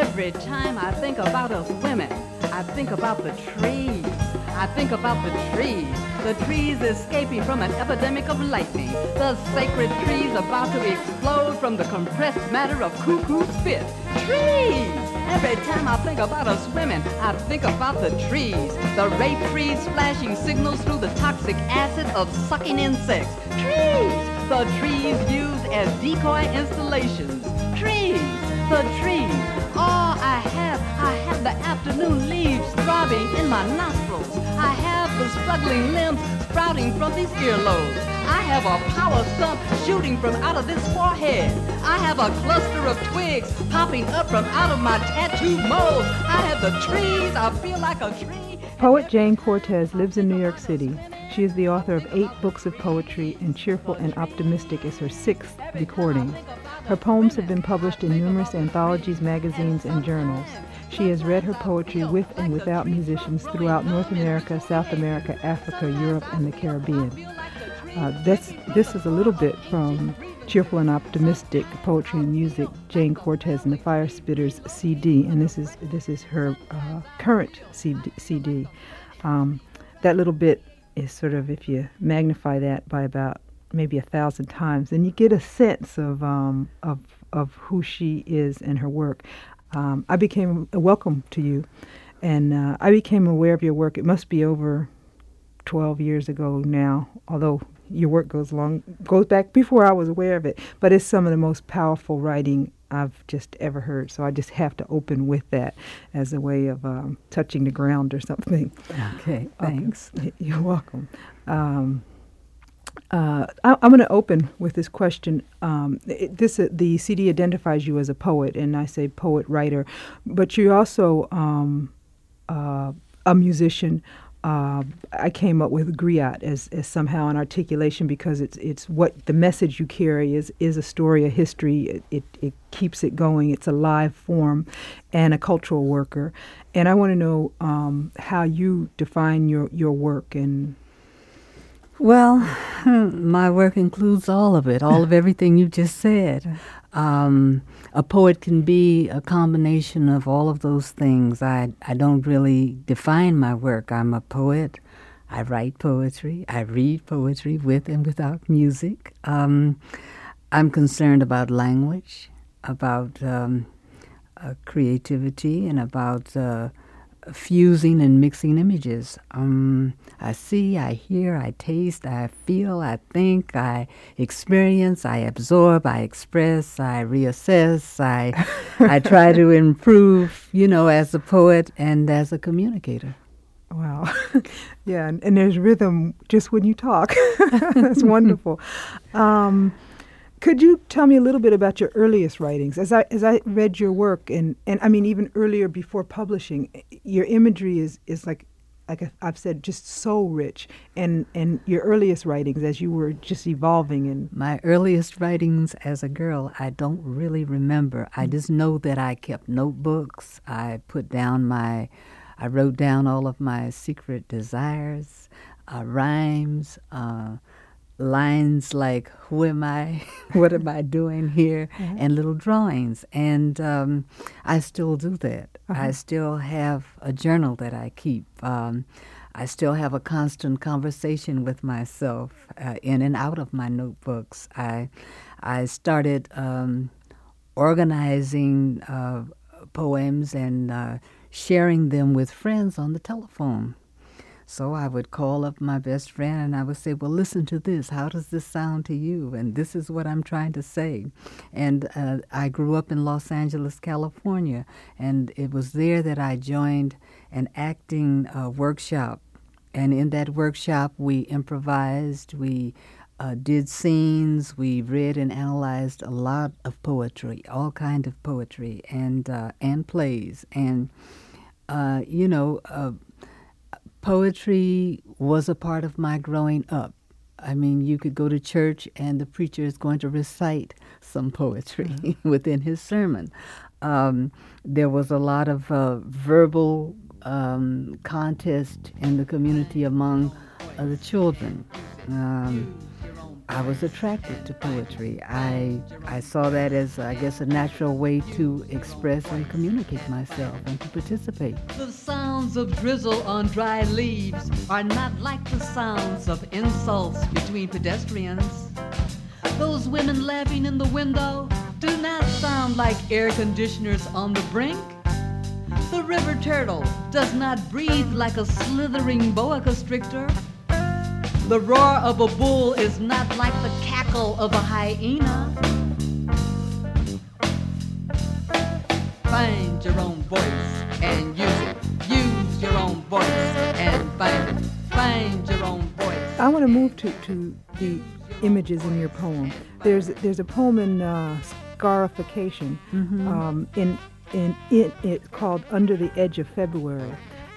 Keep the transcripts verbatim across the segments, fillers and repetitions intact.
Every time I think about us women, I think about the trees. I think about the trees. The trees escaping from an epidemic of lightning. The sacred trees about to explode from the compressed matter of cuckoo spit. Trees! Every time I think about us women, I think about the trees. The rape trees flashing signals through the toxic acid of sucking insects. Trees! The trees used as decoy installations. Trees! The trees! Oh, I have, I have the afternoon leaves throbbing in my nostrils. I have the struggling limbs sprouting from these earlobes. I have a power stump shooting from out of this forehead. I have a cluster of twigs popping up from out of my tattooed moles. I have the trees, I feel like a tree. Poet Jayne Cortez lives in New York City. She is the author of eight books of poetry, and Cheerful and Optimistic is her sixth recording. Her poems have been published in numerous anthologies, magazines, and journals. She has read her poetry with and without musicians throughout North America, South America, Africa, Europe, and the Caribbean. Uh, this, this is a little bit from Cheerful and Optimistic, Poetry and Music, Jayne Cortez and the Fire Spitters C D, and this is this is her uh, current C D. Um, that little bit is sort of, if you magnify that by about maybe a thousand times, and you get a sense of um, of of who she is and her work. Um, I became uh, welcome to you, and uh, I became aware of your work. It must be over twelve years ago now, although your work goes long goes back before I was aware of it. But it's some of the most powerful writing I've just ever heard. So I just have to open with that as a way of um, touching the ground or something. Okay, thanks. Okay. You're welcome. Um, Uh, I, I'm going to open with this question. Um, it, this uh, the C D identifies you as a poet, and I say poet writer, but you're also um, uh, a musician. Uh, I came up with griot as, as somehow an articulation because it's it's what the message you carry is is a story, a history. It, it, it keeps it going. It's a live form, and a cultural worker. And I want to know um, how you define your, your work and. Well, my work includes all of it, all of everything you just said. Um, a poet can be a combination of all of those things. I, I don't really define my work. I'm a poet. I write poetry. I read poetry with and without music. Um, I'm concerned about language, about um, uh, creativity, and about... Uh, fusing and mixing images. Um, I see, I hear, I taste, I feel, I think, I experience, I absorb, I express, I reassess, I I try to improve, you know, as a poet and as a communicator. Wow. Yeah, and, and there's rhythm just when you talk. That's wonderful. Um, Could you tell me a little bit about your earliest writings? As I as I read your work, and, and I mean even earlier before publishing, your imagery is, is like like I've said, just so rich. And and your earliest writings as you were just evolving and my earliest writings as a girl, I don't really remember. I just know that I kept notebooks. I put down my, I wrote down all of my secret desires, uh, rhymes. Uh, Lines like, who am I, what am I doing here, uh-huh. and little drawings. And um, I still do that. Uh-huh. I still have a journal that I keep. Um, I still have a constant conversation with myself uh, in and out of my notebooks. I I started um, organizing uh, poems and uh, sharing them with friends on the telephone. So I would call up my best friend and I would say, well, listen to this. How does this sound to you? And this is what I'm trying to say. And uh, I grew up in Los Angeles, California, and it was there that I joined an acting uh, workshop. And in that workshop, we improvised, we uh, did scenes, we read and analyzed a lot of poetry, all kind of poetry and, uh, and plays. And, uh, you know... Uh, Poetry was a part of my growing up. I mean, you could go to church and the preacher is going to recite some poetry mm-hmm. within his sermon. Um, there was a lot of uh, verbal um, contest in the community among uh, the children. Um, I was attracted to poetry. I I saw that as, I guess, a natural way to express and communicate myself and to participate. The sounds of drizzle on dry leaves are not like the sounds of insults between pedestrians. Those women laughing in the window do not sound like air conditioners on the brink. The river turtle does not breathe like a slithering boa constrictor. The roar of a bull is not like the cackle of a hyena. Find your own voice and use it. Use your own voice and find it. Find your own voice. I want to move to, to the images in your poem. There's there's a poem in uh, Scarification, mm-hmm. um, in in it it's called Under the Edge of February,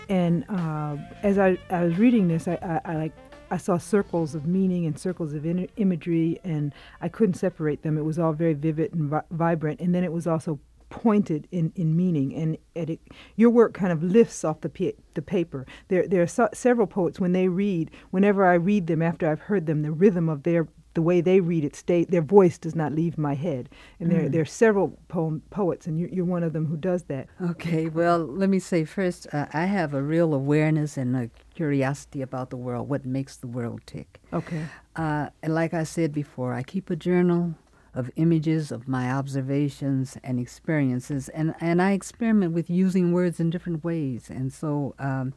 and uh, as I, I was reading this, I, I, I like. I saw circles of meaning and circles of in- imagery, and I couldn't separate them. It was all very vivid and vi- vibrant, and then it was also pointed in, in meaning. And it, it, your work kind of lifts off the pa- the paper. There there are so- several poets, when they read, whenever I read them after I've heard them, the rhythm of their the way they read it, stay, their voice does not leave my head. And there, mm. there are several poem, poets, and you're, you're one of them who does that. Okay, well, let me say first, uh, I have a real awareness and a curiosity about the world, what makes the world tick. Okay. Uh, and like I said before, I keep a journal of images of my observations and experiences, and, and I experiment with using words in different ways. And so, um,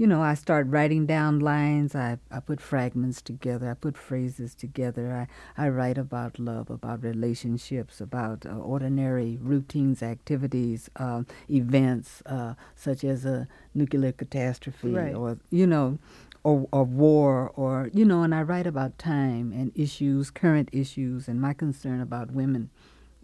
you know, I start writing down lines, I, I put fragments together, I put phrases together, I, I write about love, about relationships, about uh, ordinary routines, activities, uh, events uh, such as a nuclear catastrophe, right. or, you know, or, or war, or, you know, and I write about time and issues, current issues, and my concern about women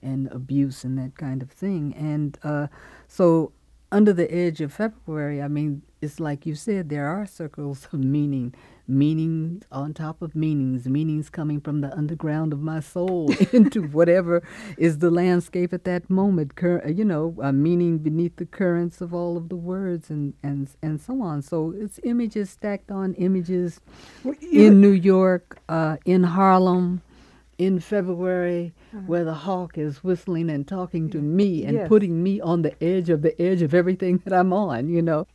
and abuse and that kind of thing. And uh, so Under the Edge of February, I mean, it's like you said, there are circles of meaning, meanings on top of meanings, meanings coming from the underground of my soul into whatever is the landscape at that moment, cur- you know, a meaning beneath the currents of all of the words and, and, and so on. So it's images stacked on images in New York, uh, in Harlem, in February, uh-huh. where the hawk is whistling and talking to me and yes. putting me on the edge of the edge of everything that I'm on, you know.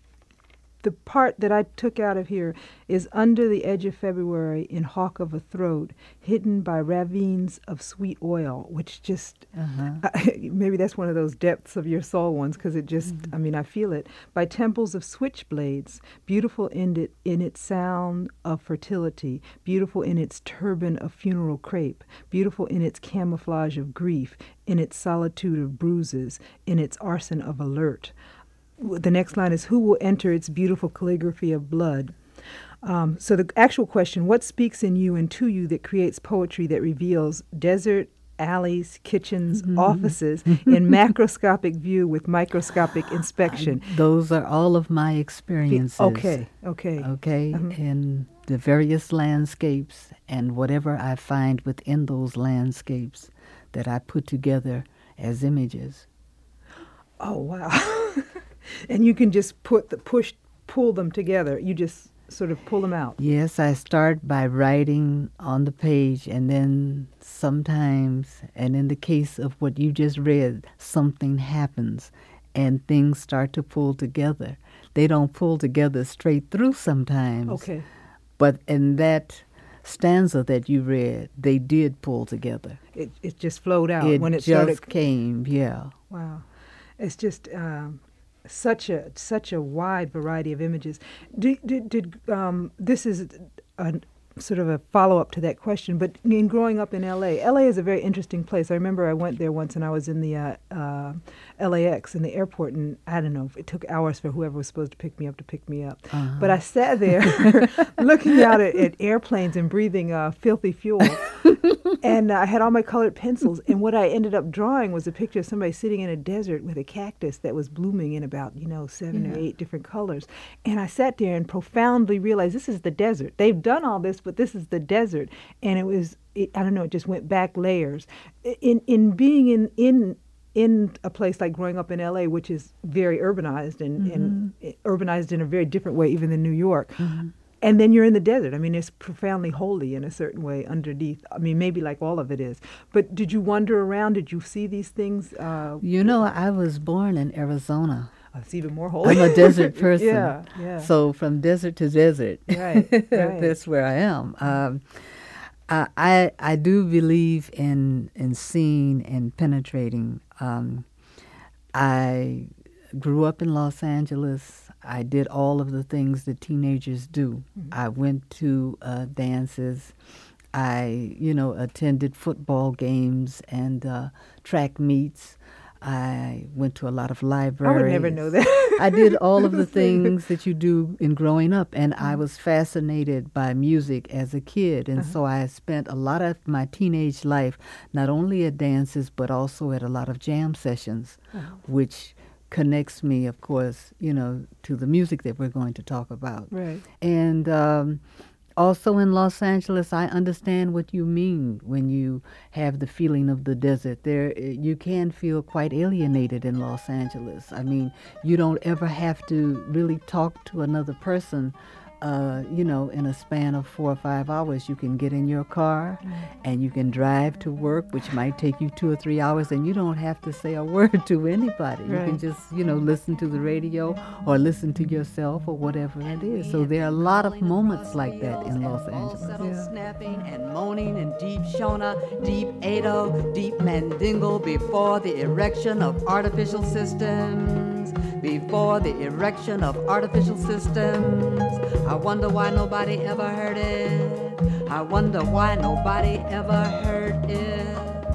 The part that I took out of here is under the edge of February in hawk of a throat, hidden by ravines of sweet oil, which just, uh-huh. I, maybe that's one of those depths of your soul ones, because it just, mm-hmm. I mean, I feel it. By temples of switchblades, beautiful in, it, in its sound of fertility, beautiful in its turban of funeral crepe, beautiful in its camouflage of grief, in its solitude of bruises, in its arson of alert. The next line is, who will enter its beautiful calligraphy of blood? Um, so the actual question, what speaks in you and to you that creates poetry that reveals desert, alleys, kitchens, mm-hmm. offices in macroscopic view with microscopic inspection? I, those are all of my experiences. Okay, okay. Okay, uh-huh. in the various landscapes and whatever I find within those landscapes that I put together as images. Oh, wow. And you can just put the push, pull them together. You just sort of pull them out. Yes, I start by writing on the page, and then sometimes, and in the case of what you just read, something happens, and things start to pull together. They don't pull together straight through sometimes. Okay. But in that stanza that you read, they did pull together. It it just flowed out it when it started. It just came, yeah. Wow. It's just... Um, Such a such a wide variety of images. Did did, did um, this is a sort of a follow up to that question. But in growing up in L A, L A is a very interesting place. I remember I went there once, and I was in the uh, uh, L A X in the airport, and I don't know, it took hours for whoever was supposed to pick me up to pick me up. Uh-huh. But I sat there looking out at, at airplanes and breathing uh, filthy fuel. And I had all my colored pencils, and what I ended up drawing was a picture of somebody sitting in a desert with a cactus that was blooming in about, you know, seven yeah. or eight different colors. And I sat there and profoundly realized this is the desert. They've done all this, but this is the desert. And it was, it, I don't know, it just went back layers. In in being in, in in a place like growing up in L A, which is very urbanized and, mm-hmm. and urbanized in a very different way even than New York, mm-hmm. And then you're in the desert. I mean, it's profoundly holy in a certain way underneath. I mean, maybe like all of it is. But did you wander around? Did you see these things? Uh, you know, I was born in Arizona. Oh, it's even more holy. I'm a desert person. yeah, yeah. So from desert to desert, right, right. That's where I am. Um, I, I I do believe in, in seeing and penetrating. Um, I grew up in Los Angeles. I did all of the things that teenagers do. Mm-hmm. I went to uh, dances. I, you know, attended football games and uh, track meets. I went to a lot of libraries. I would never know that. I did all of the things that you do in growing up, and mm-hmm. I was fascinated by music as a kid, and uh-huh. so I spent a lot of my teenage life not only at dances but also at a lot of jam sessions, uh-huh. which connects me, of course, you know, to the music that we're going to talk about. Right. And um, also in Los Angeles, I understand what you mean when you have the feeling of the desert. There, you can feel quite alienated in Los Angeles. I mean, you don't ever have to really talk to another person. Uh, you know, in a span of four or five hours, you can get in your car and you can drive to work, which might take you two or three hours, and you don't have to say a word to anybody. Right. You can just, you know, listen to the radio or listen to yourself or whatever it is. So there are a lot of moments like that in Los Angeles. Snapping and moaning and deep Shona, deep Edo, deep Mandingo before the erection of artificial systems. Before the erection of artificial systems. I wonder why nobody ever heard it. I wonder why nobody ever heard it.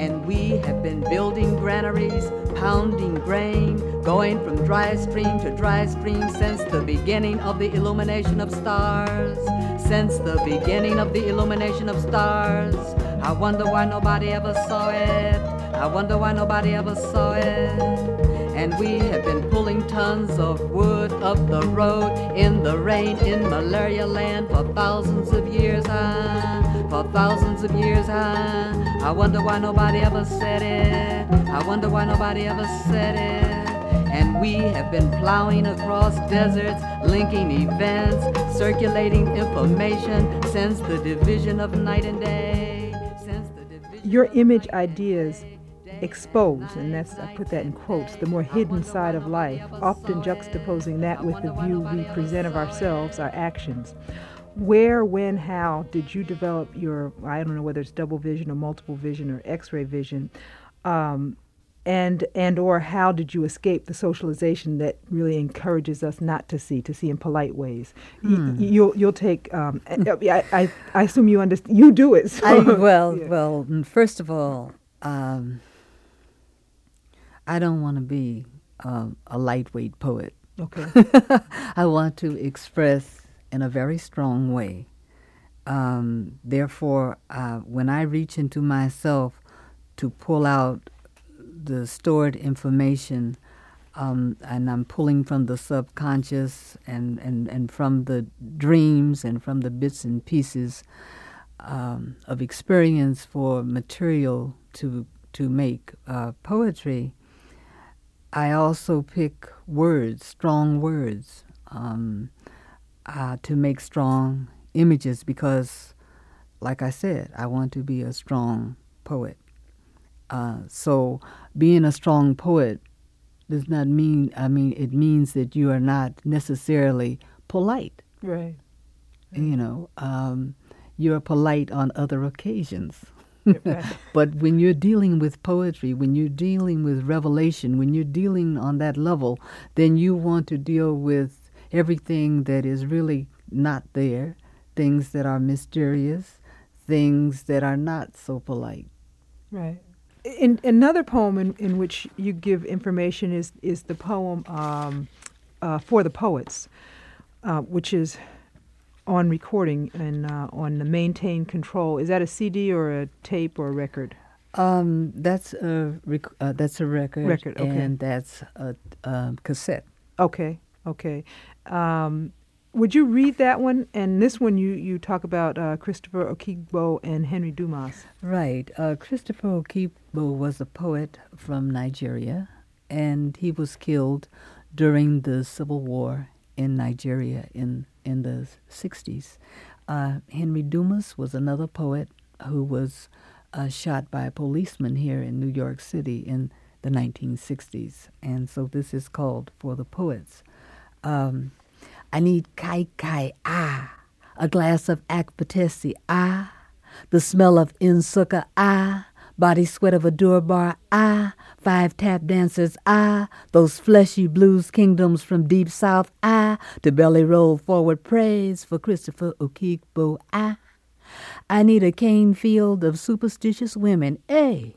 And we have been building granaries, pounding grain, going from dry stream to dry stream since the beginning of the illumination of stars. Since the beginning of the illumination of stars. I wonder why nobody ever saw it. I wonder why nobody ever saw it. And we have been pulling tons of wood up the road in the rain in malaria land for thousands of years, huh? For thousands of years, huh? I wonder why nobody ever said it. I wonder why nobody ever said it. And we have been plowing across deserts, linking events, circulating information since the division of night and day. Since the division Your image ideas. Exposed, and that's, I put that in quotes, the more hidden side of life, often juxtaposing that with the view we present of ourselves, our actions. Where, when, how did you develop your, I don't know whether it's double vision or multiple vision or x-ray vision, um, and and or how did you escape the socialization that really encourages us not to see, to see in polite ways? Hmm. Y- you'll you'll take, um, I, I, I assume you understand, you do it. So. I, well, yeah. well, first of all, um, I don't want to be um, a lightweight poet. Okay. I want to express in a very strong way. Um, therefore, uh, when I reach into myself to pull out the stored information, um, and I'm pulling from the subconscious and, and, and from the dreams and from the bits and pieces um, of experience for material to to make uh, poetry, I also pick words, strong words, um, uh, to make strong images because, like I said, I want to be a strong poet. Uh, so being a strong poet does not mean, I mean, it means that you are not necessarily polite. Right. You know, um, you're polite on other occasions. But when you're dealing with poetry, when you're dealing with revelation, when you're dealing on that level, then you want to deal with everything that is really not there, things that are mysterious, things that are not so polite. Right. In, another poem in, in which you give information is, is the poem um, uh, For the Poets, uh, which is... on recording and uh, on the Maintain Control. Is that a C D or a tape or a record? Um, that's a rec- uh, that's a record. Record, okay. And that's a um, cassette. Okay, okay. Um, would you read that one? And this one you, you talk about uh, Christopher Okigbo and Henry Dumas. Right. Uh, Christopher Okigbo was a poet from Nigeria, and he was killed during the Civil War in Nigeria in in the sixties. Uh, Henry Dumas was another poet who was uh, shot by a policeman here in New York City in the nineteen sixties. And so this is called For the Poets. Um, I need kai kai, ah, a glass of akpatesi, ah, the smell of insuka, ah, body sweat of a durbar, ah, five tap dancers, ah, those fleshy blues kingdoms from deep south, ah, to belly roll forward praise for Christopher Okigbo, ah. I need a cane field of superstitious women, eh,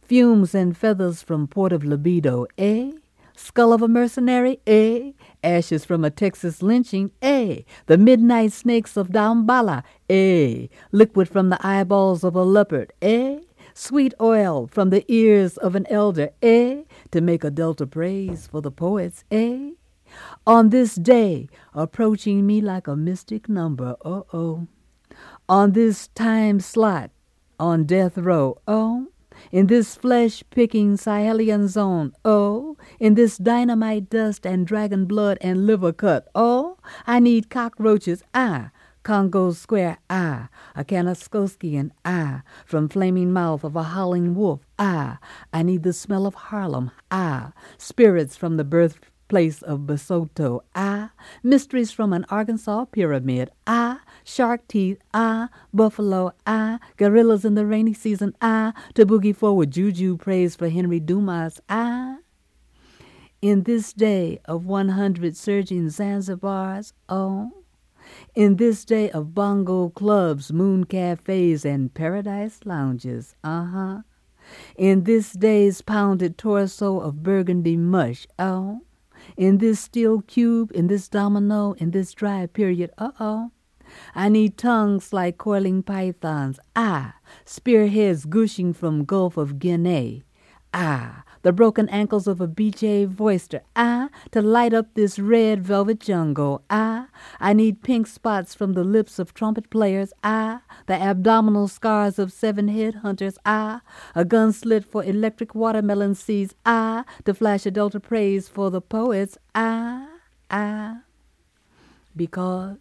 fumes and feathers from port of libido, eh, skull of a mercenary, eh, ashes from a Texas lynching, eh, the midnight snakes of Damballa, eh, liquid from the eyeballs of a leopard, eh, sweet oil from the ears of an elder, eh, to make a delta praise for the poets, eh, on this day approaching me like a mystic number, uh-oh, on this time slot, on death row, oh, in this flesh-picking Sahelian zone, oh, in this dynamite dust and dragon blood and liver cut, oh, I need cockroaches, ah, Congo Square, ah, a Kanaskoskian, ah, from flaming mouth of a howling wolf, ah, I need the smell of Harlem, ah, spirits from the birthplace of Basotho, ah, mysteries from an Arkansas pyramid, ah, shark teeth, ah, buffalo, ah, gorillas in the rainy season, ah, to boogie forward juju praise for Henry Dumas, ah. In this day of one hundred surging Zanzibars, oh. In this day of bongo clubs, moon cafes, and paradise lounges, uh-huh. In this day's pounded torso of burgundy mush, oh. In this steel cube, in this domino, in this dry period, uh-oh. I need tongues like coiling pythons, ah, spearheads gushing from Gulf of Guinea, ah, the broken ankles of a B J oyster, ah, to light up this red velvet jungle, ah, I need pink spots from the lips of trumpet players, ah, the abdominal scars of seven headhunters, ah, a gun slit for electric watermelon seeds, ah, to flash a delta praise for the poets, ah, ah, because...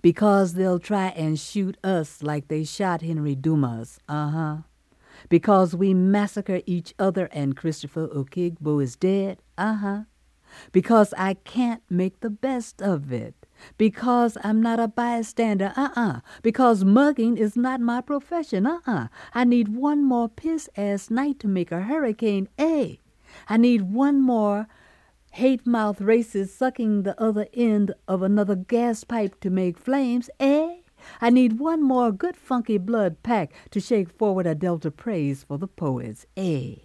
Because they'll try and shoot us like they shot Henry Dumas, uh-huh. Because we massacre each other and Christopher Okigbo is dead, uh-huh. Because I can't make the best of it. Because I'm not a bystander, uh-uh. Because mugging is not my profession, uh-uh. I need one more piss-ass night to make a hurricane, eh. I need one more... hate mouth races sucking the other end of another gas pipe to make flames, eh? I need one more good funky blood pack to shake forward a delta praise for the poets, eh?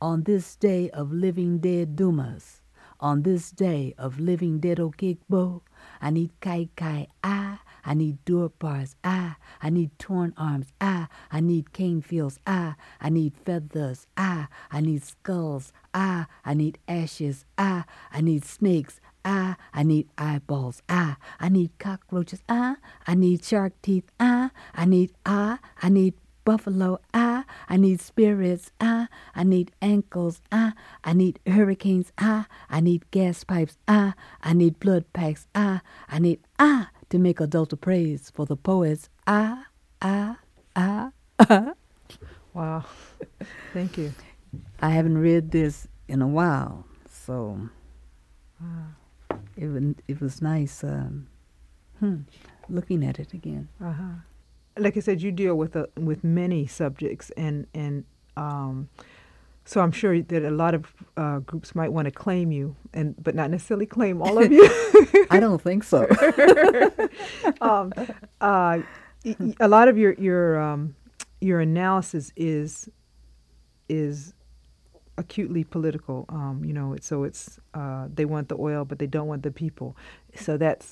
On this day of living dead Dumas, on this day of living dead Okigbo, I need kai kai, ah, I need door bars, ah, I need torn arms, ah, I need cane fields, ah, I need feathers, ah, I need skulls, ah, I need ashes, ah, I need snakes, ah, I need eyeballs, ah, I need cockroaches, ah, I need shark teeth, ah, I need, ah, I need buffalo, ah, I need spirits, ah, I need ankles, ah, I need hurricanes, ah, I need gas pipes, ah, I need blood packs, ah, I need, ah, to make a delta praise for the poets, ah, ah, ah, ah. Wow. Thank you. I haven't read this in a while, so wow. it, it was nice um, hmm, looking at it again. Uh-huh. Like I said, you deal with a, with many subjects, and, and um, so I'm sure that a lot of uh, groups might want to claim you, and but not necessarily claim all of you. I don't think so. um, uh, y- y- a lot of your your um, your analysis is is. acutely political, um, you know. It's, so it's uh, they want the oil, but they don't want the people. So that's,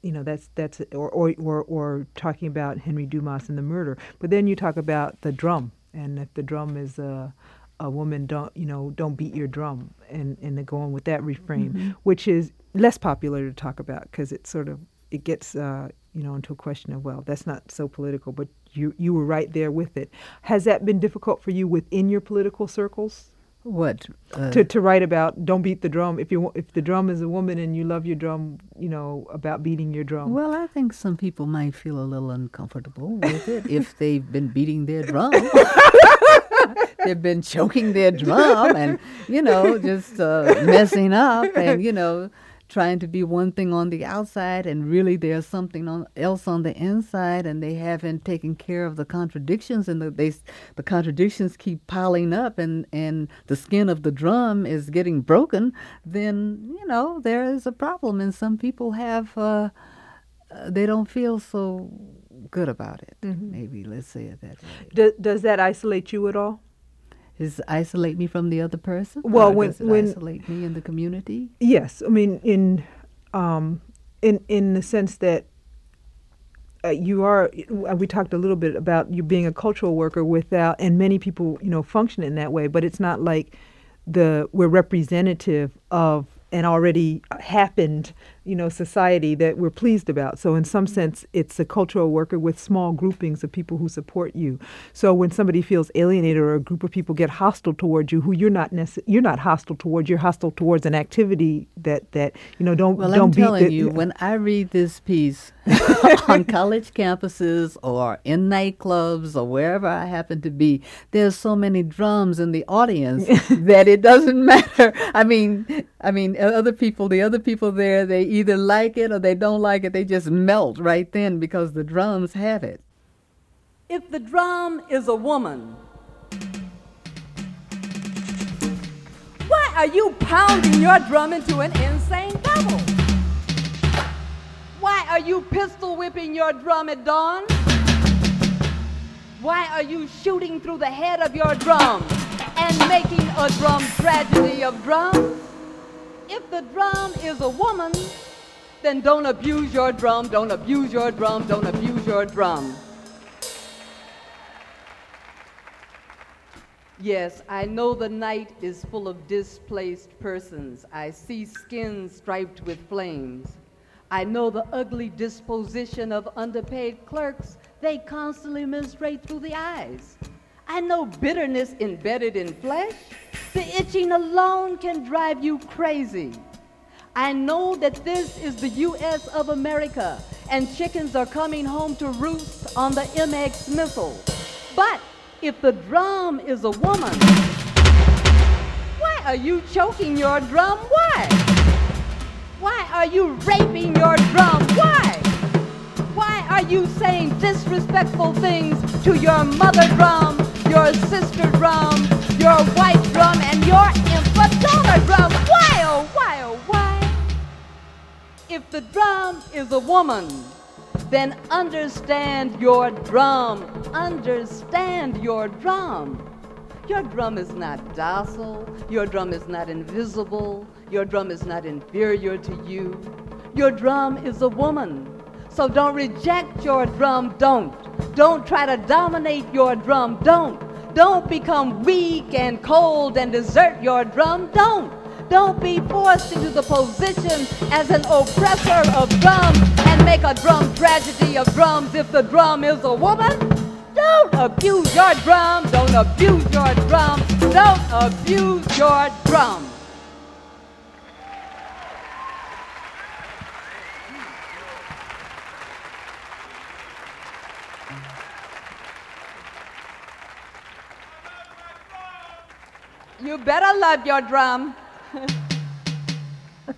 you know, that's that's or or or, or talking about Henry Dumas and the murder. But then you talk about the drum, and if the drum is a a woman, don't you know, don't beat your drum, and and going with that refrain, mm-hmm. which is less popular to talk about because it sort of it gets uh, you know into a question of, well, that's not so political, but you you were right there with it. Has that been difficult for you within your political circles? What? Uh, to to write about, don't beat the drum. If you if the drum is a woman and you love your drum, you know, about beating your drum. Well, I think some people might feel a little uncomfortable with it if they've been beating their drum. They've been choking their drum and, you know, just uh, messing up and, you know, trying to be one thing on the outside and really there's something on, else on the inside, and they haven't taken care of the contradictions, and the, they, the contradictions keep piling up, and, and the skin of the drum is getting broken, then, you know, there is a problem. And some people have, uh, they don't feel so good about it. Mm-hmm. Maybe, let's say it that way. Do, does that isolate you at all? Is isolate me from the other person? Well, when does it when isolate me in the community? Yes, I mean in, um, in in the sense that uh, you are. We talked a little bit about you being a cultural worker without, and many people you know function in that way. But it's not like the we're representative of an already happened you know society that we're pleased about. So in some sense, it's a cultural worker with small groupings of people who support you. So when somebody feels alienated or a group of people get hostile towards you, who you're not nece- you're not hostile towards, you're hostile towards an activity that that you know don't well, don't I'm be telling the, you, when I read this piece on college campuses or in nightclubs or wherever I happen to be, there's so many drums in the audience that it doesn't matter. I mean, I mean, other people, the other people there, they either like it or they don't like it. They just melt right then because the drums have it. If the drum is a woman, why are you pounding your drum into an insane level? Why are you pistol whipping your drum at dawn? Why are you shooting through the head of your drum and making a drum tragedy of drums? If the drum is a woman, then don't abuse your drum, don't abuse your drum, don't abuse your drum. Yes, I know the night is full of displaced persons. I see skins striped with flames. I know the ugly disposition of underpaid clerks. They constantly menstruate through the eyes. I know bitterness embedded in flesh. The itching alone can drive you crazy. I know that this is the U S of America, and chickens are coming home to roost on the M X missile. But if the drum is a woman, why are you choking your drum? Why? Why are you raping your drum? Why? Why are you saying disrespectful things to your mother drum, your sister drum, your white drum, and your infant donor drum? Why, oh, why, oh, why? If the drum is a woman, then understand your drum. Understand your drum. Your drum is not docile. Your drum is not invisible. Your drum is not inferior to you. Your drum is a woman. So don't reject your drum, don't. Don't try to dominate your drum, don't. Don't become weak and cold and desert your drum, don't. Don't be forced into the position as an oppressor of drums and make a drum tragedy of drums if the drum is a woman. Don't abuse your drum, don't abuse your drum, don't abuse your drum. You better love your drum.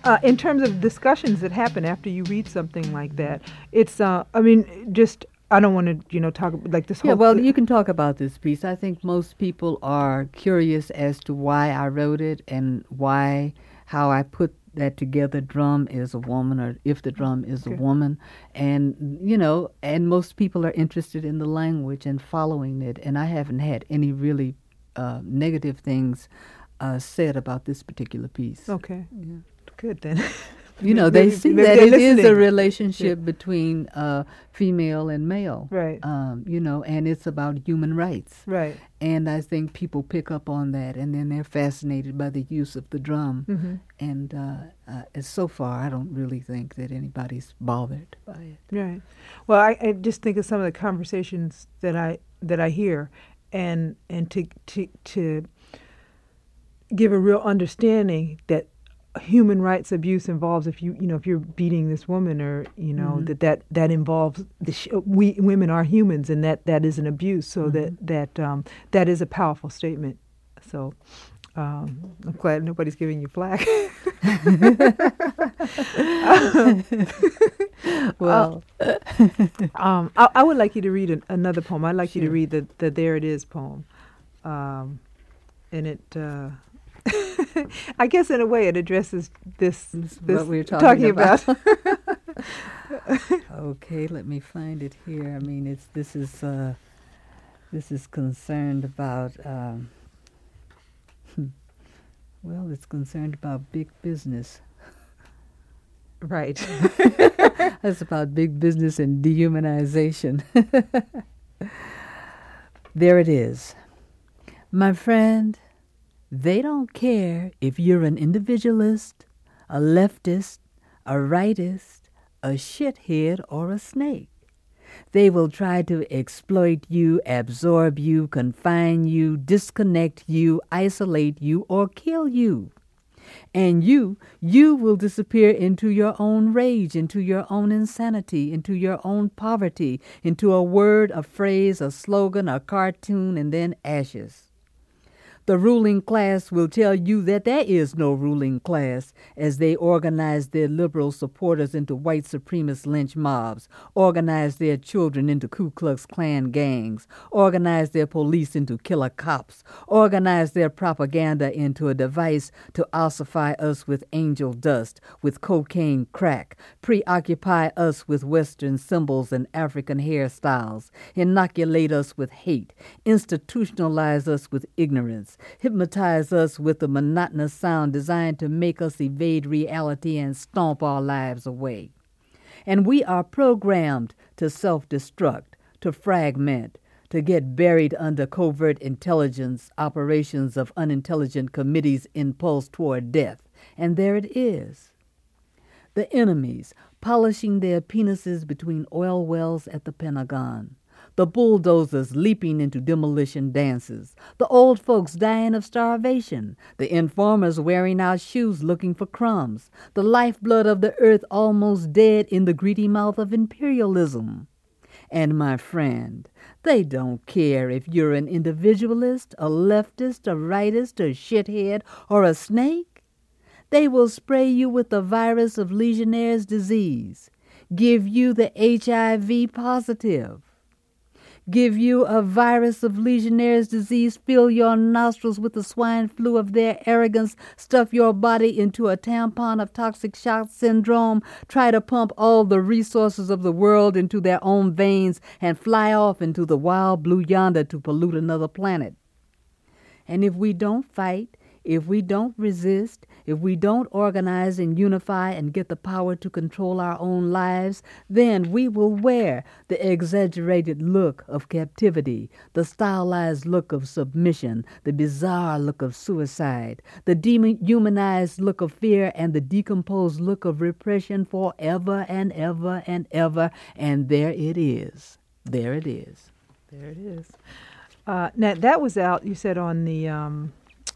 Uh, in terms of discussions that happen after you read something like that, it's, uh, I mean, just... I don't want to, you know, talk about like this whole... Yeah, well, th- you can talk about this piece. I think most people are curious as to why I wrote it and why, how I put that together, drum is a woman, or if the drum is okay. a woman. And, you know, and most people are interested in the language and following it. And I haven't had any really uh, negative things uh, said about this particular piece. Okay. Yeah. Good, then. You know, they maybe, see maybe that it listening. Is a relationship yeah. between uh, female and male. Right. Um, you know, and it's about human rights. Right. And I think people pick up on that, and then they're fascinated by the use of the drum. Mm-hmm. And uh, uh, so far, I don't really think that anybody's bothered by it. Right. Well, I, I just think of some of the conversations that I that I hear, and and to to to give a real understanding that human rights abuse involves, if you you know if you're beating this woman, or you know mm-hmm. that, that that involves the sh- we women are humans, and that that is an abuse. So mm-hmm. that that um, that is a powerful statement. So um, I'm glad nobody's giving you flack. um, well, um, I, I would like you to read an, another poem. I'd like sure. you to read the, the "There It Is" poem, um, and it. Uh, I guess in a way it addresses this, this what we're talking, talking about. about. Okay, let me find it here. I mean, it's this is uh, this is concerned about um, well, it's concerned about big business, right? That's about big business and dehumanization. There it is, my friend. They don't care if you're an individualist, a leftist, a rightist, a shithead, or a snake. They will try to exploit you, absorb you, confine you, disconnect you, isolate you, or kill you. And you, you will disappear into your own rage, into your own insanity, into your own poverty, into a word, a phrase, a slogan, a cartoon, and then ashes. The ruling class will tell you that there is no ruling class as they organize their liberal supporters into white supremacist lynch mobs, organize their children into Ku Klux Klan gangs, organize their police into killer cops, organize their propaganda into a device to ossify us with angel dust, with cocaine crack, preoccupy us with Western symbols and African hairstyles, inoculate us with hate, institutionalize us with ignorance, hypnotize us with a monotonous sound designed to make us evade reality and stomp our lives away. And we are programmed to self-destruct, to fragment, to get buried under covert intelligence operations of unintelligent committees' impulse toward death. And there it is. The enemies polishing their penises between oil wells at the Pentagon. The bulldozers leaping into demolition dances, the old folks dying of starvation, the informers wearing our shoes looking for crumbs, the lifeblood of the earth almost dead in the greedy mouth of imperialism. And my friend, they don't care if you're an individualist, a leftist, a rightist, a shithead, or a snake. They will spray you with the virus of Legionnaire's disease, give you the H I V positive, give you a virus of Legionnaire's disease, fill your nostrils with the swine flu of their arrogance, stuff your body into a tampon of toxic shock syndrome, try to pump all the resources of the world into their own veins, and fly off into the wild blue yonder to pollute another planet. And if we don't fight, if we don't resist, if we don't organize and unify and get the power to control our own lives, then we will wear the exaggerated look of captivity, the stylized look of submission, the bizarre look of suicide, the dehumanized look of fear, and the decomposed look of repression forever and ever and ever. And there it is. There it is. There it is. Uh, now, that was out, you said, on the... Um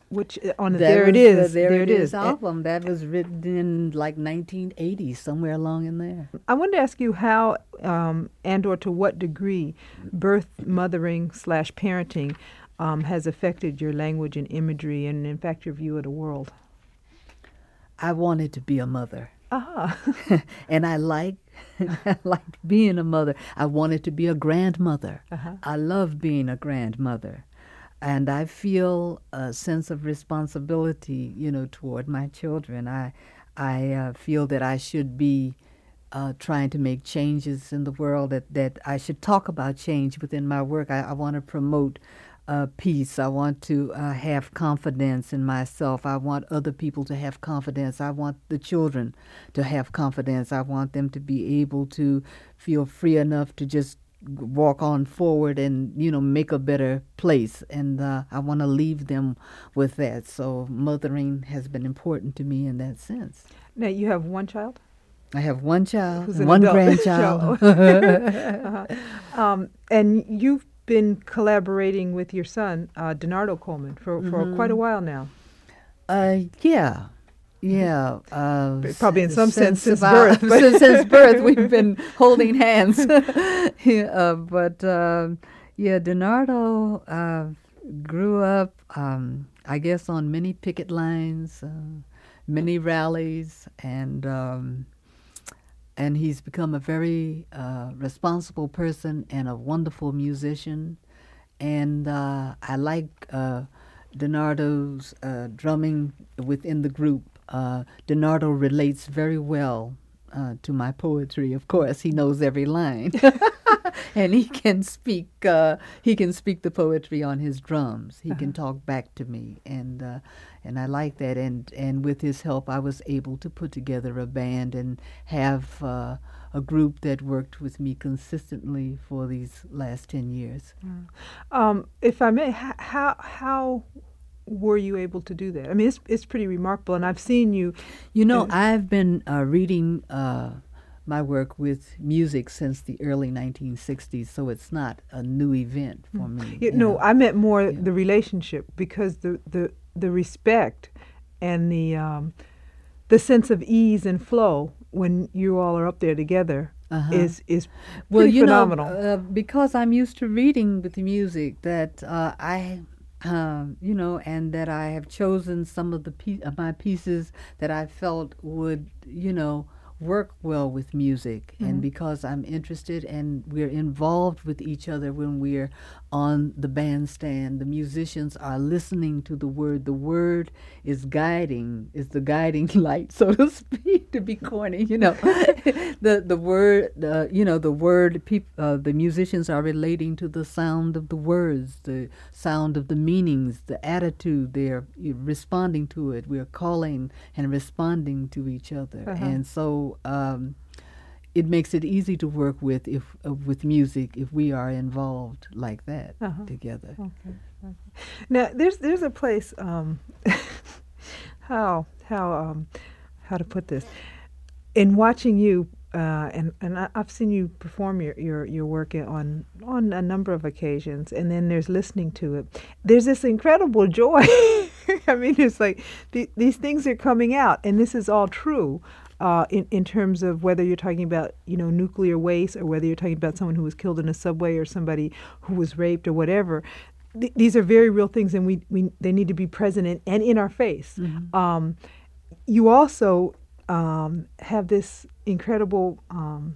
Which on the There It Is, There It Is album that was written in like nineteen eighty, somewhere along in there. I wanted to ask you how, um, and or to what degree, birth, mothering slash parenting um, has affected your language and imagery, and in fact your view of the world. I wanted to be a mother. Ah, uh-huh. And I like, I like being a mother. I wanted to be a grandmother. Uh-huh. I love being a grandmother. And I feel a sense of responsibility, you know, toward my children. I, I uh, feel that I should be uh, trying to make changes in the world, that, that I should talk about change within my work. I, I want to promote uh, peace. I want to uh, have confidence in myself. I want other people to have confidence. I want the children to have confidence. I want them to be able to feel free enough to just walk on forward and, you know, make a better place. And uh, I want to leave them with that. So mothering has been important to me in that sense. Now, you have one child? I have one child, who's an one adult grandchild. uh-huh. um, and you've been collaborating with your son, uh, Denardo Coleman, for, for mm-hmm. quite a while now. Uh, yeah. Yeah. Uh, Probably in some since, sense since about, birth. since, since birth we've been holding hands. yeah, uh, but, uh, yeah, Denardo uh, grew up, um, I guess, on many picket lines, uh, many rallies, and um, and he's become a very uh, responsible person and a wonderful musician. And uh, I like uh, Denardo's uh, drumming within the group. Uh, Denardo relates very well uh, to my poetry. Of course, he knows every line, and he can speak. Uh, he can speak the poetry on his drums. He uh-huh. can talk back to me, and uh, and I like that. And and with his help, I was able to put together a band and have Uh, a group that worked with me consistently for these last ten years. Mm. Um, if I may, how how were you able to do that? I mean, it's it's pretty remarkable, and I've seen you. You know, I've been uh, reading uh, my work with music since the early nineteen sixties, so it's not a new event for mm. me. You know, no, I meant more yeah. the relationship, because the, the, the respect and the um, the sense of ease and flow when you all are up there together uh-huh. is is well, you phenomenal. Know, uh, because I'm used to reading with the music that uh, I, uh, you know, and that I have chosen some of the pe- of my pieces that I felt would, you know, work well with music. Mm-hmm. And because I'm interested and we're involved with each other when we're on the bandstand, the musicians are listening to the word. The word is guiding, is the guiding light, so to speak, to be corny, you know. the the word, uh, you know, the word, peop- uh, the musicians are relating to the sound of the words, the sound of the meanings, the attitude. They're responding to it. We're calling and responding to each other. Uh-huh. And so Um, it makes it easy to work with if uh, with music if we are involved like that uh-huh. together. Okay. Okay. Now there's there's a place um, how how um, how to put this in watching you uh, and and I, I've seen you perform your, your, your work on on a number of occasions, and then there's listening to it. There's this incredible joy. I mean, it's like th- these things are coming out, and this is all true. Uh, in, in terms of whether you're talking about, you know, nuclear waste, or whether you're talking about someone who was killed in a subway, or somebody who was raped, or whatever. Th- these are very real things, and we, we they need to be present in, and in our face. Mm-hmm. Um, you also um, have this incredible, um,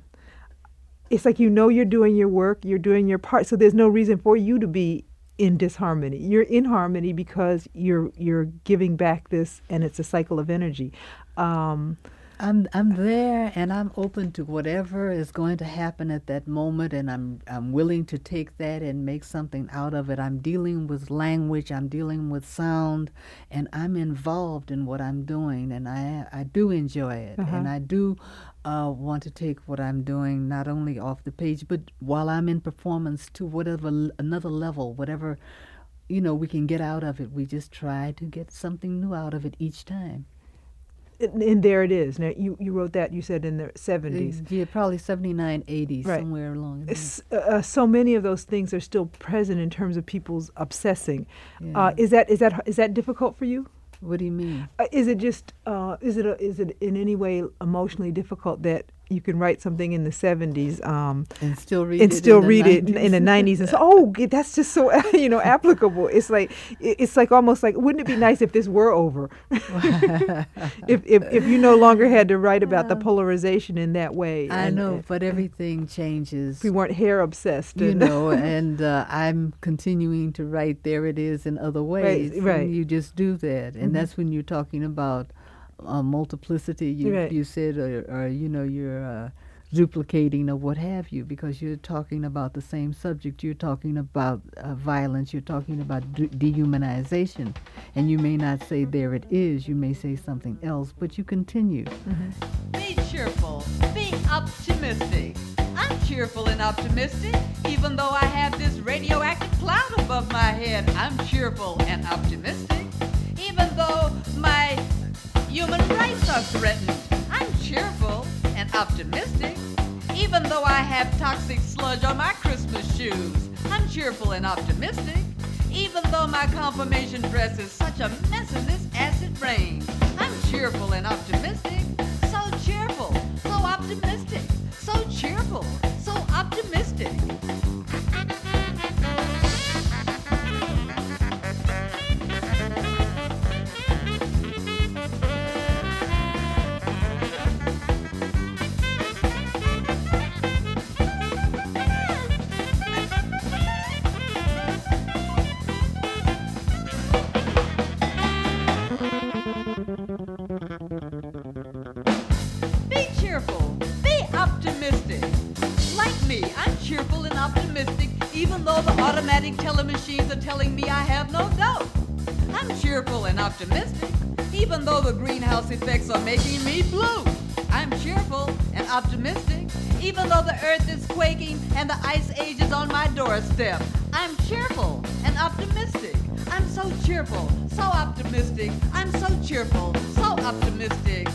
it's like, you know, you're doing your work, you're doing your part, so there's no reason for you to be in disharmony. You're in harmony because you're, you're giving back this, and it's a cycle of energy. Um I'm I'm there, and I'm open to whatever is going to happen at that moment, and I'm I'm willing to take that and make something out of it. I'm dealing with language, I'm dealing with sound, and I'm involved in what I'm doing, and I I do enjoy it, uh-huh. and I do uh, want to take what I'm doing not only off the page, but while I'm in performance, to whatever another level, whatever, you know, we can get out of it. We just try to get something new out of it each time. And there it is. Now, you, you wrote that, you said, in the seventies. Yeah, probably seventy-nine, eighty, right. Somewhere along there. Uh, so many of those things are still present in terms of people's obsessing. Yeah. Uh, is that is that is that difficult for you? What do you mean? Uh, is it just, uh, is it a, is it in any way emotionally difficult that you can write something in the seventies um, and still read and it, still in, read the it in the nineties, and so, oh, that's just so, you know, applicable. It's like, it's like almost like, wouldn't it be nice if this were over? if, if if you no longer had to write about the polarization in that way. I and, know, and, but everything changes. We weren't hair obsessed, you know. And uh, I'm continuing to write. There it is in other ways. Right, right. And you just do that, and mm-hmm. that's when you're talking about. Uh, multiplicity, you right. you said, or, or you know, you're uh, duplicating or what have you, because you're talking about the same subject. You're talking about uh, violence. You're talking about de- dehumanization, and you may not say there it is. You may say something else, but you continue. Mm-hmm. Be cheerful. Be optimistic. I'm cheerful and optimistic, even though I have this radioactive cloud above my head. I'm cheerful and optimistic, even though my human rights are threatened. I'm cheerful and optimistic, even though I have toxic sludge on my Christmas shoes. I'm cheerful and optimistic, Even though my confirmation press is such a mess in this acid rain, I'm cheerful and optimistic. So cheerful, so optimistic, so cheerful, so optimistic. Telling me I have no dough. I'm cheerful and optimistic, even though the greenhouse effects are making me blue. I'm cheerful and optimistic, even though the earth is quaking and the ice age is on my doorstep. I'm cheerful and optimistic. I'm so cheerful, so optimistic. I'm so cheerful, so optimistic.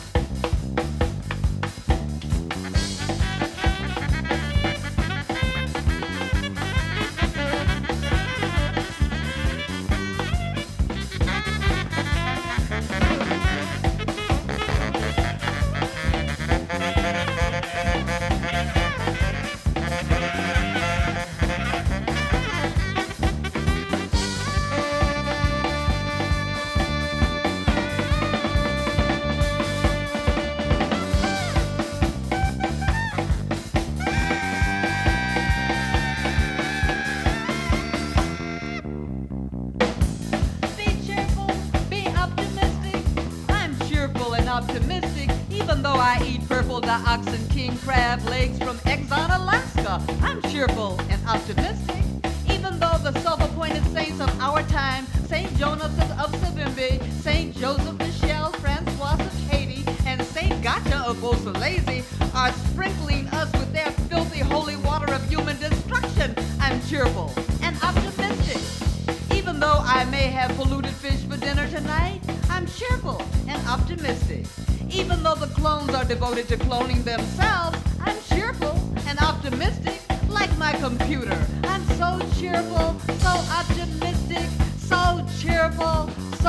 To cloning themselves, I'm cheerful and optimistic, like my computer. I'm so cheerful, so optimistic, so cheerful, so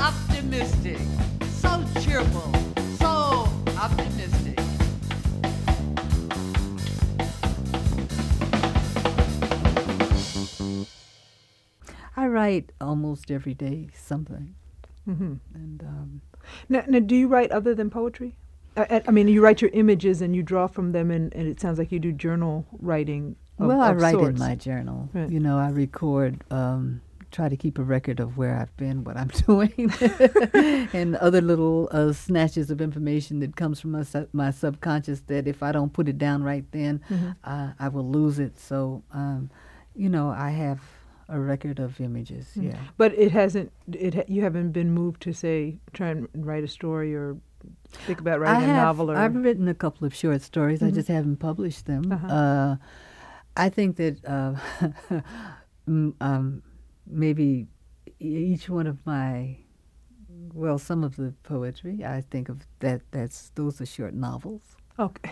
optimistic, so cheerful, so optimistic. I write almost every day something. Mm-hmm. And um, now, now, do you write other than poetry? I, I mean, you write your images and you draw from them, and, and it sounds like you do journal writing of, well, I of write sorts. In my journal. Right. You know, I record, um, try to keep a record of where I've been, what I'm doing, and other little uh, snatches of information that comes from my, sub- my subconscious that if I don't put it down right then, mm-hmm. uh, I will lose it. So, um, you know, I have a record of images, mm-hmm. yeah. But it hasn't, It ha- you haven't been moved to, say, try and write a story or think about writing I a have, novel? Or I've written a couple of short stories. Mm-hmm. I just haven't published them. Uh-huh. Uh, I think that uh, um, maybe each one of my, well, some of the poetry, I think of that, that's, those are short novels. Okay.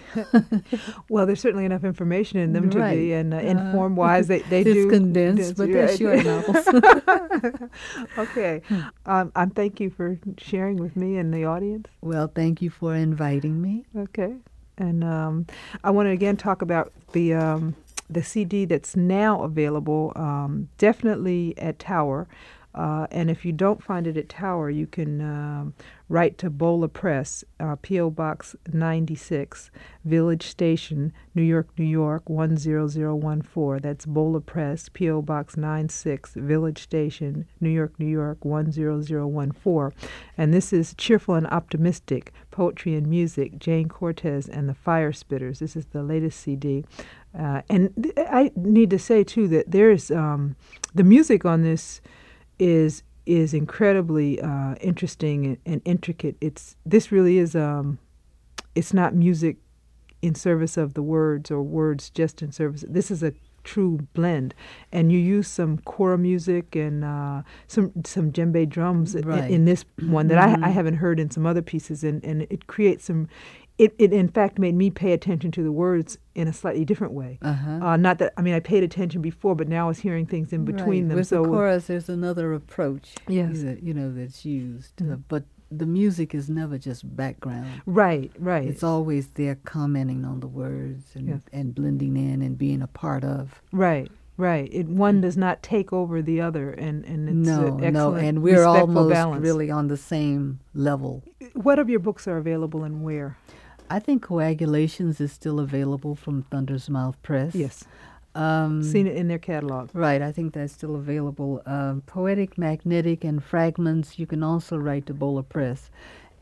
Well, there's certainly enough information in them to right. be, and uh, in form-wise, they, they it's do. It's condensed, but they're right. short novels. Okay. Um, I thank you for sharing with me and the audience. Well, thank you for inviting me. Okay. And um, I want to again talk about the um, the C D that's now available, um, definitely at Tower. Uh, and if you don't find it at Tower, you can um, write to Bola Press, uh, P O. Box ninety-six, Village Station, New York, New York, one zero zero one four. That's Bola Press, P O. Box ninety-six, Village Station, New York, New York, one zero zero one four. And this is Cheerful and Optimistic, Poetry and Music, Jayne Cortez and the Fire Spitters. This is the latest C D. Uh, and th- I need to say, too, that there's um, the music on this is is incredibly uh, interesting and, and intricate. It's this really is um, it's not music in service of the words or words just in service. This is a true blend, and you use some choral music and uh, some some djembe drums right. in, in this one that mm-hmm. I, I haven't heard in some other pieces, and, and it creates some It, it, in fact, made me pay attention to the words in a slightly different way. Uh-huh. Uh, not that, I mean, I paid attention before, but now I was hearing things in between right. them. With so the chorus, there's another approach, yes. that, you know, that's used. Mm-hmm. Uh, but the music is never just background. Right, right. It's always there commenting on the words and, yes. and blending in and being a part of. Right, right. It, one does not take over the other, and, and it's no, an excellent, no, and we're almost balance. Really on the same level. What of your books are available and where? I think Coagulations is still available from Thunder's Mouth Press. Yes. Um, Seen it in their catalog. Right. I think that's still available. Um, Poetic Magnetic and Fragments, you can also write to Bola Press.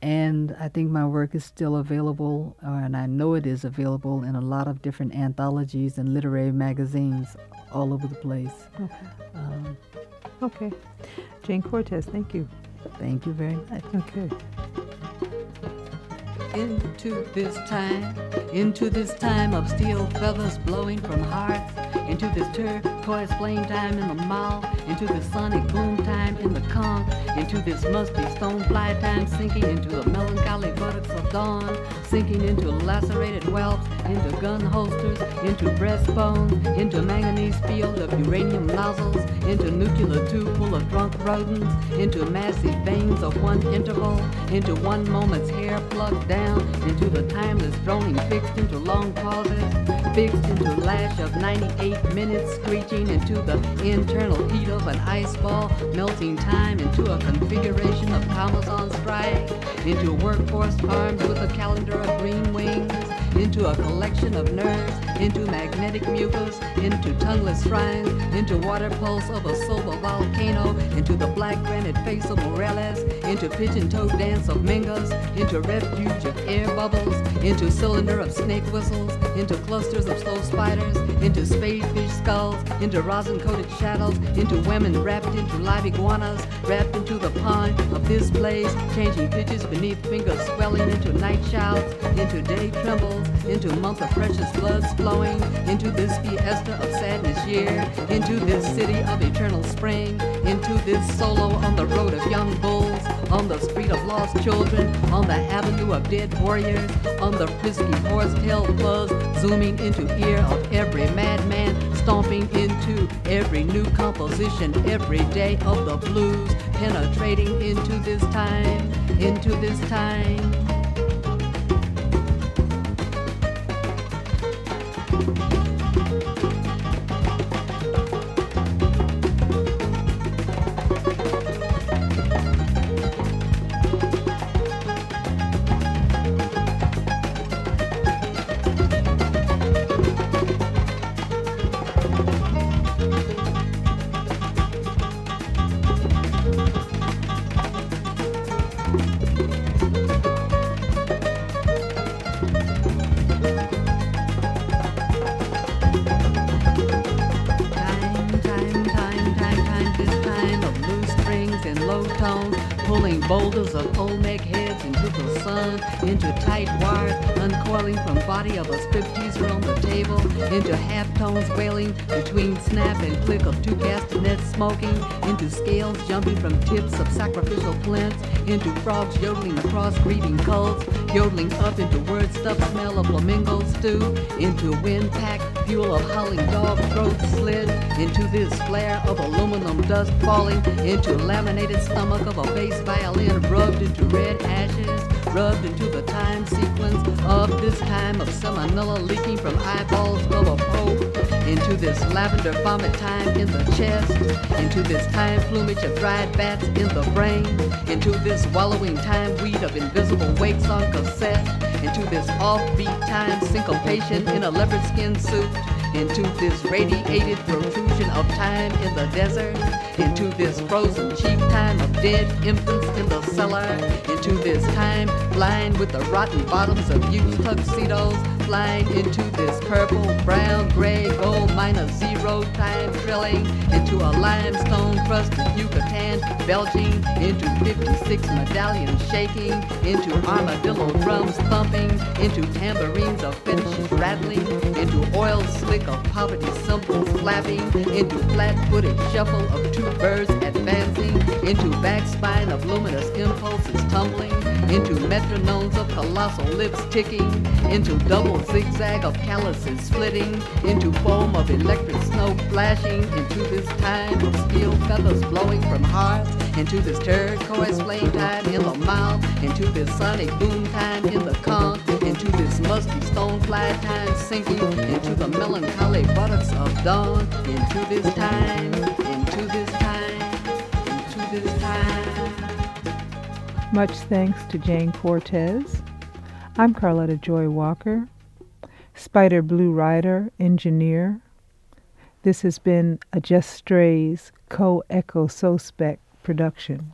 And I think my work is still available, or, and I know it is available, in a lot of different anthologies and literary magazines all over the place. Okay. Um, okay. Jayne Cortez, thank you. Thank you very much. Okay. Into this time, into this time of steel feathers blowing from hearts, into this turquoise flame time in the mouth, into this sonic boom time in the conch, into this musty stone fly time sinking into the melancholy buttocks of dawn, sinking into lacerated whelps, into gun holsters, into breastbones, into manganese field of uranium nozzles, into nuclear tube full of drunk rodents, into massive veins of one interval, into one moment's hair plucked down, into the timeless droning, fixed into long pauses, fixed into lash of ninety-eight minutes, screeching into the internal heat of an ice ball, melting time into a configuration of commas on strike, into workforce armed with a calendar of green wings, into a collection of nerves, into magnetic mucus, into tongueless shrines, into water pulse of a solar volcano, into the black granite face of Morales, into pigeon-toed dance of Mingus, into refuge of air bubbles, into cylinder of snake whistles, into clusters of slow spiders, into spadefish skulls, into rosin-coated shadows, into women wrapped into live iguanas, wrapped into the pond of this place, changing pitches beneath fingers swelling into night shouts, into day trembles, into month of precious blood flowing, into this fiesta of sadness year, into this city of eternal spring, into this solo on the road of young bulls, on the street of lost children, on the avenue of dead warriors, on the frisky horse-tail buzz, zooming into ear of every madman, stomping into every new composition, every day of the blues, penetrating into this time, into this time. Boulders of Olmec heads into the sun, into tight wires uncoiling from body of a stripteaser on the table, into half-tones wailing between snap and click of two castanets smoking, into scales jumping from tips of sacrificial plants, into frogs yodeling across grieving cults, yodeling up into word-stuffed smell of flamingo stew, into wind-packed fuel of howling dog throat slid, into this flare of aluminum dust falling, into laminated stomach of a bass violin rubbed into red ashes, rubbed into the time sequence of this time of salmonella leaking from eyeballs full of hope, into this lavender vomit time in the chest, into this time plumage of dried bats in the brain, into this wallowing time weed of invisible wakes on cassette, into this offbeat time syncopation in a leopard skin suit, into this radiated protrusion of time in the desert, into this frozen cheap time of dead infants in the cellar, into this time blind with the rotten bottoms of used tuxedos, flying into this purple, brown, gray, gold, minus zero time drilling, into a limestone crusted Yucatan belching, into fifty-six medallions shaking, into armadillo drums thumping, into tambourines of finishes rattling, into oil slick of poverty symbols flapping, into flat-footed shuffle of two birds advancing, into back spine of luminous impulses tumbling, into metronomes of colossal lips ticking, into double zigzag of calluses splitting, into foam of electric snow flashing, into this time of steel feathers blowing from hearts, into this turquoise flame time in the mouth, into this sonic boom time in the conch, into this musty stonefly time sinking, into the melancholy buttocks of dawn, into this time, into this time, into this time. Much thanks to Jayne Cortez. I'm Carlotta Joy Walker, Spider Blue Rider, engineer. This has been a Just Strays Co-Echo Sospec production.